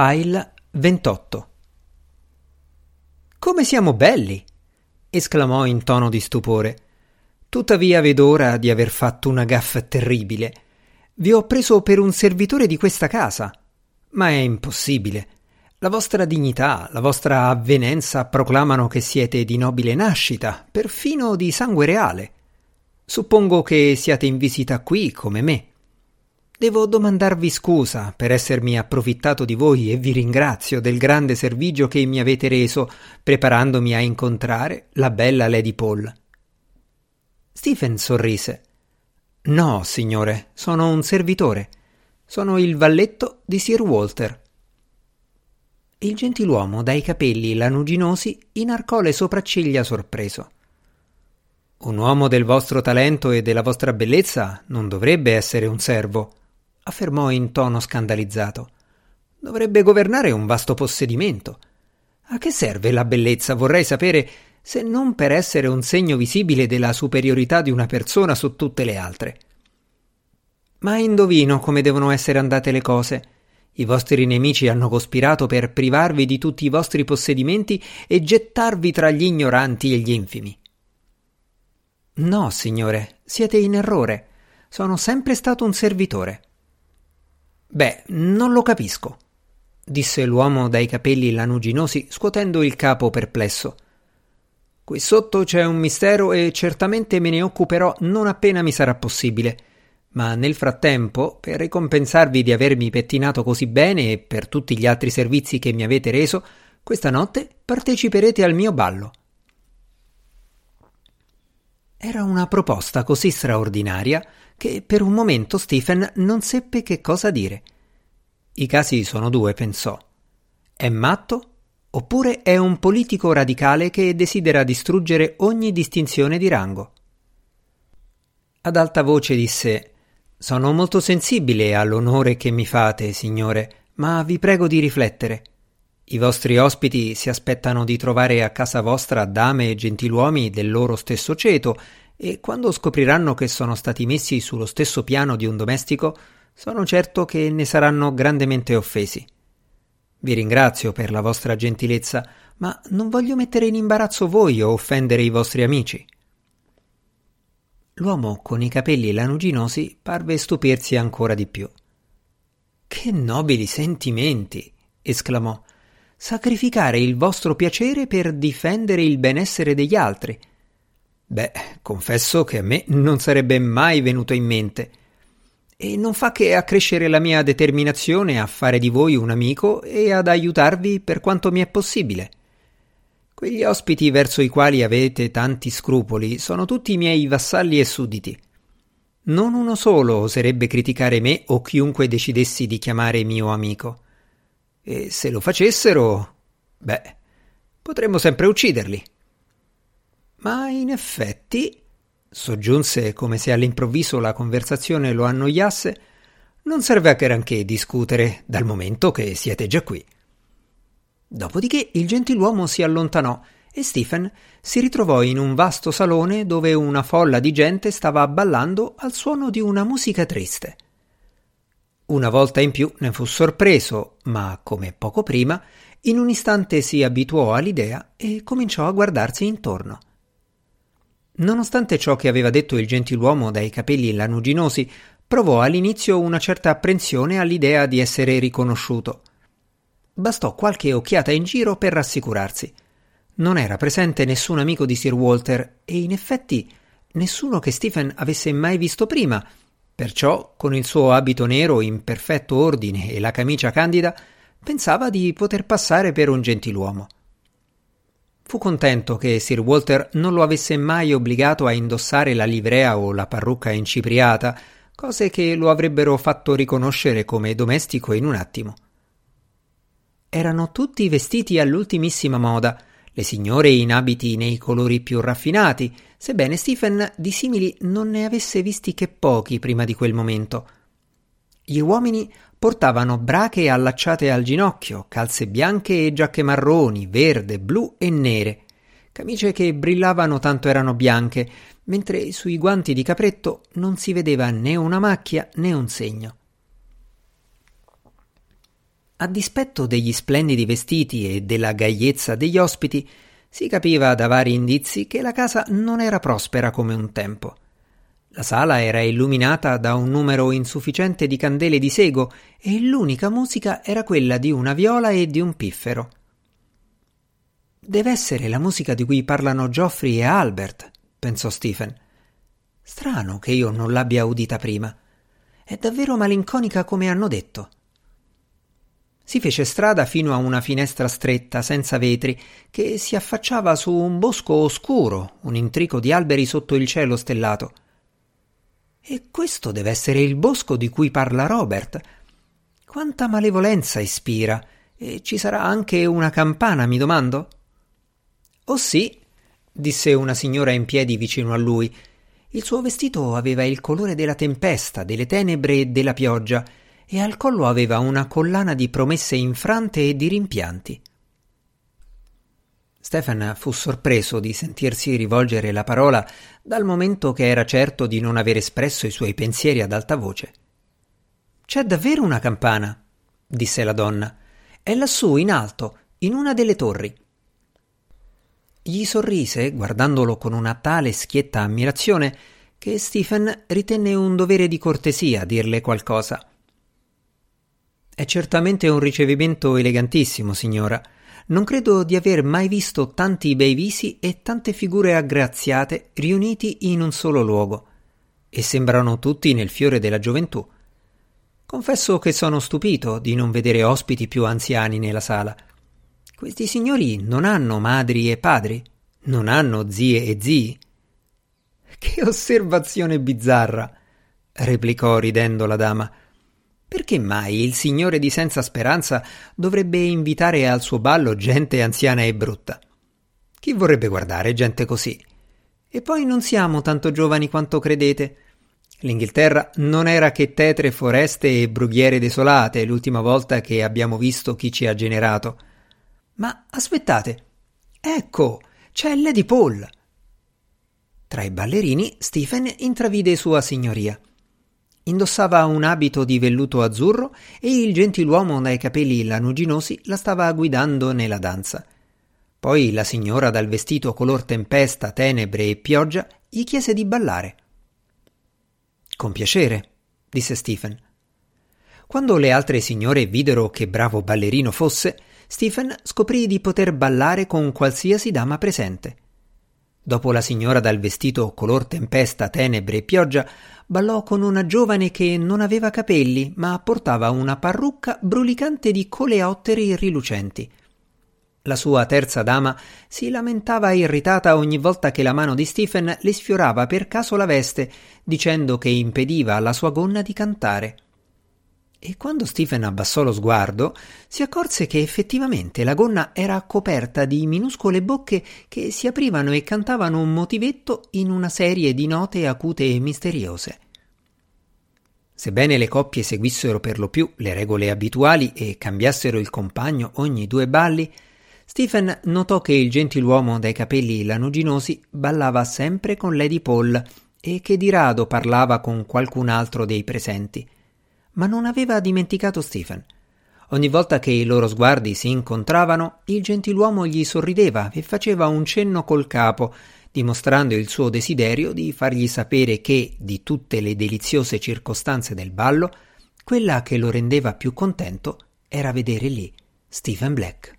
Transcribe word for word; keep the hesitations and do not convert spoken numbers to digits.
File ventotto. «Come siamo belli!» esclamò in tono di stupore. «Tuttavia vedo ora di aver fatto una gaffa terribile. Vi ho preso per un servitore di questa casa. Ma è impossibile. La vostra dignità, la vostra avvenenza proclamano che siete di nobile nascita, perfino di sangue reale. Suppongo che siate in visita qui come me. Devo domandarvi scusa per essermi approfittato di voi e vi ringrazio del grande servigio che mi avete reso preparandomi a incontrare la bella Lady Paul.» Stephen sorrise. «No, signore, sono un servitore. Sono il valletto di Sir Walter.» Il gentiluomo dai capelli lanuginosi inarcò le sopracciglia sorpreso. «Un uomo del vostro talento e della vostra bellezza non dovrebbe essere un servo», affermò in tono scandalizzato. «Dovrebbe governare un vasto possedimento. A che serve la bellezza, vorrei sapere, se non per essere un segno visibile della superiorità di una persona su tutte le altre? Ma indovino come devono essere andate le cose. I vostri nemici hanno cospirato per privarvi di tutti i vostri possedimenti e gettarvi tra gli ignoranti e gli infimi.» «No, signore, siete in errore. Sono sempre stato un servitore.» «Beh, non lo capisco», disse l'uomo dai capelli lanuginosi scuotendo il capo perplesso. «Qui sotto c'è un mistero e certamente me ne occuperò non appena mi sarà possibile, ma nel frattempo, per ricompensarvi di avermi pettinato così bene e per tutti gli altri servizi che mi avete reso, questa notte parteciperete al mio ballo.» Era una proposta così straordinaria che per un momento Stephen non seppe che cosa dire. I casi sono due, pensò. È matto oppure è un politico radicale che desidera distruggere ogni distinzione di rango. Ad alta voce disse: «Sono molto sensibile all'onore che mi fate, signore, ma vi prego di riflettere. I vostri ospiti si aspettano di trovare a casa vostra dame e gentiluomi del loro stesso ceto e quando scopriranno che sono stati messi sullo stesso piano di un domestico, sono certo che ne saranno grandemente offesi. Vi ringrazio per la vostra gentilezza, ma non voglio mettere in imbarazzo voi o offendere i vostri amici.» L'uomo con i capelli lanuginosi parve stupirsi ancora di più. «Che nobili sentimenti!» esclamò. «Sacrificare il vostro piacere per difendere il benessere degli altri. Beh, confesso che a me non sarebbe mai venuto in mente. E non fa che accrescere la mia determinazione a fare di voi un amico e ad aiutarvi per quanto mi è possibile. Quegli ospiti verso i quali avete tanti scrupoli sono tutti i miei vassalli e sudditi. Non uno solo oserebbe criticare me o chiunque decidessi di chiamare mio amico. E se lo facessero, beh, potremmo sempre ucciderli.» «Ma in effetti», soggiunse come se all'improvviso la conversazione lo annoiasse, «non serve a granché discutere dal momento che siete già qui.» Dopodiché il gentiluomo si allontanò e Stephen si ritrovò in un vasto salone dove una folla di gente stava ballando al suono di una musica triste. Una volta in più ne fu sorpreso, ma come poco prima, in un istante si abituò all'idea e cominciò a guardarsi intorno. Nonostante ciò che aveva detto il gentiluomo dai capelli lanuginosi, provò all'inizio una certa apprensione all'idea di essere riconosciuto. Bastò qualche occhiata in giro per rassicurarsi. Non era presente nessun amico di Sir Walter e in effetti nessuno che Stephen avesse mai visto prima. Perciò, con il suo abito nero in perfetto ordine e la camicia candida, pensava di poter passare per un gentiluomo. Fu contento che Sir Walter non lo avesse mai obbligato a indossare la livrea o la parrucca incipriata, cose che lo avrebbero fatto riconoscere come domestico in un attimo. Erano tutti vestiti all'ultimissima moda, le signore in abiti nei colori più raffinati, sebbene Stephen di simili non ne avesse visti che pochi prima di quel momento. Gli uomini portavano brache allacciate al ginocchio, calze bianche e giacche marroni, verde, blu e nere, camicie che brillavano tanto erano bianche, mentre sui guanti di capretto non si vedeva né una macchia né un segno. A dispetto degli splendidi vestiti e della gaiezza degli ospiti, si capiva da vari indizi che la casa non era prospera come un tempo. La sala era illuminata da un numero insufficiente di candele di sego e l'unica musica era quella di una viola e di un piffero. «Deve essere la musica di cui parlano Geoffrey e Albert», pensò Stephen. «Strano che io non l'abbia udita prima. È davvero malinconica come hanno detto». Si fece strada fino a una finestra stretta, senza vetri, che si affacciava su un bosco oscuro, un intrico di alberi sotto il cielo stellato. «E questo deve essere il bosco di cui parla Robert. Quanta malevolenza ispira! E ci sarà anche una campana, mi domando?» «Oh sì», disse una signora in piedi vicino a lui. Il suo vestito aveva il colore della tempesta, delle tenebre e della pioggia, e al collo aveva una collana di promesse infrante e di rimpianti. Stephen fu sorpreso di sentirsi rivolgere la parola, dal momento che era certo di non aver espresso i suoi pensieri ad alta voce. «C'è davvero una campana», disse la donna. «È lassù in alto, in una delle torri». Gli sorrise, guardandolo con una tale schietta ammirazione, che Stephen ritenne un dovere di cortesia dirle qualcosa. «È certamente un ricevimento elegantissimo, signora. Non credo di aver mai visto tanti bei visi e tante figure aggraziate riuniti in un solo luogo. E sembrano tutti nel fiore della gioventù. Confesso che sono stupito di non vedere ospiti più anziani nella sala. Questi signori non hanno madri e padri, non hanno zie e zii». «Che osservazione bizzarra!» replicò ridendo la dama. «Perché mai il signore di Senza Speranza dovrebbe invitare al suo ballo gente anziana e brutta? Chi vorrebbe guardare gente così? E poi non siamo tanto giovani quanto credete. L'Inghilterra non era che tetre foreste e brughiere desolate l'ultima volta che abbiamo visto chi ci ha generato. Ma aspettate, ecco, c'è Lady Paul!» Tra i ballerini Stephen intravide sua signoria. Indossava un abito di velluto azzurro e il gentiluomo dai capelli lanuginosi la stava guidando nella danza. Poi la signora dal vestito color tempesta, tenebre e pioggia gli chiese di ballare. «Con piacere», disse Stephen. Quando le altre signore videro che bravo ballerino fosse, Stephen scoprì di poter ballare con qualsiasi dama presente. Dopo la signora dal vestito color tempesta, tenebre e pioggia, ballò con una giovane che non aveva capelli, ma portava una parrucca brulicante di coleotteri rilucenti. La sua terza dama si lamentava irritata ogni volta che la mano di Stephen le sfiorava per caso la veste, dicendo che impediva alla sua gonna di cantare. E quando Stephen abbassò lo sguardo, si accorse che effettivamente la gonna era coperta di minuscole bocche che si aprivano e cantavano un motivetto in una serie di note acute e misteriose. Sebbene le coppie seguissero per lo più le regole abituali e cambiassero il compagno ogni due balli, Stephen notò che il gentiluomo dai capelli lanuginosi ballava sempre con Lady Paul e che di rado parlava con qualcun altro dei presenti. Ma non aveva dimenticato Stephen. Ogni volta che i loro sguardi si incontravano, il gentiluomo gli sorrideva e faceva un cenno col capo, dimostrando il suo desiderio di fargli sapere che, di tutte le deliziose circostanze del ballo, quella che lo rendeva più contento era vedere lì Stephen Black.